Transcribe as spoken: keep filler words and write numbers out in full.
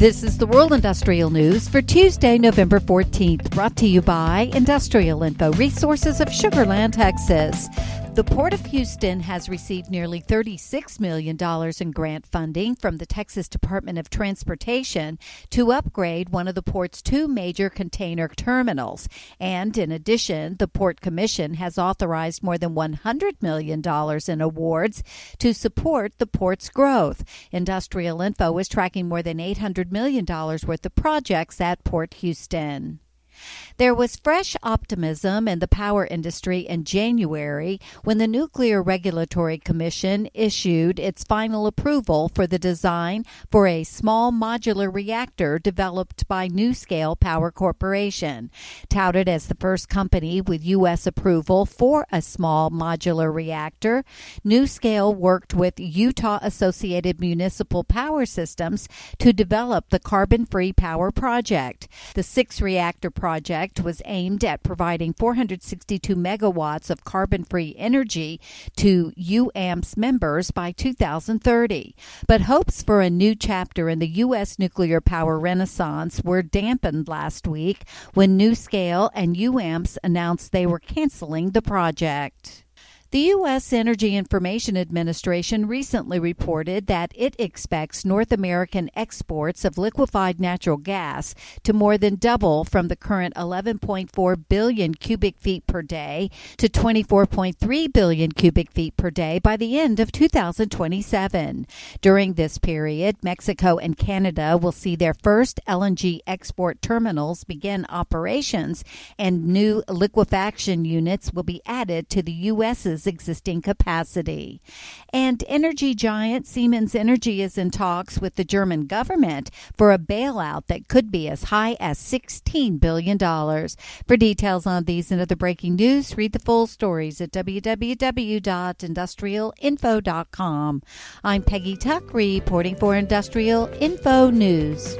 This is the World Industrial News for Tuesday, November fourteenth, brought to you by Industrial Info Resources of Sugar Land, Texas. The Port of Houston has received nearly thirty-six million dollars in grant funding from the Texas Department of Transportation to upgrade one of the port's two major container terminals. And in addition, the Port Commission has authorized more than one hundred million dollars in awards to support the port's growth. Industrial Info is tracking more than eight hundred million dollars worth of projects at Port Houston. There was fresh optimism in the power industry in January when the Nuclear Regulatory Commission issued its final approval for the design for a small modular reactor developed by NuScale Power Corporation. Touted as the first company with U S approval for a small modular reactor, NuScale worked with Utah-Associated Municipal Power Systems to develop the Carbon-Free Power Project. The six-reactor project project was aimed at providing four hundred sixty-two megawatts of carbon-free energy to U A M P S members by two thousand thirty. But hopes for a new chapter in the U S nuclear power renaissance were dampened last week when NuScale and U A M P S announced they were canceling the project. The U S Energy Information Administration recently reported that it expects North American exports of liquefied natural gas to more than double from the current eleven point four billion cubic feet per day to twenty-four point three billion cubic feet per day by the end of two thousand twenty-seven. During this period, Mexico and Canada will see their first L N G export terminals begin operations, and new liquefaction units will be added to the U S's existing capacity. And energy giant Siemens Energy is in talks with the German government for a bailout that could be as high as sixteen billion dollars. For details on these and other breaking news, read the full stories at w w w dot industrial info dot com. I'm Peggy Tuck, reporting for Industrial Info News.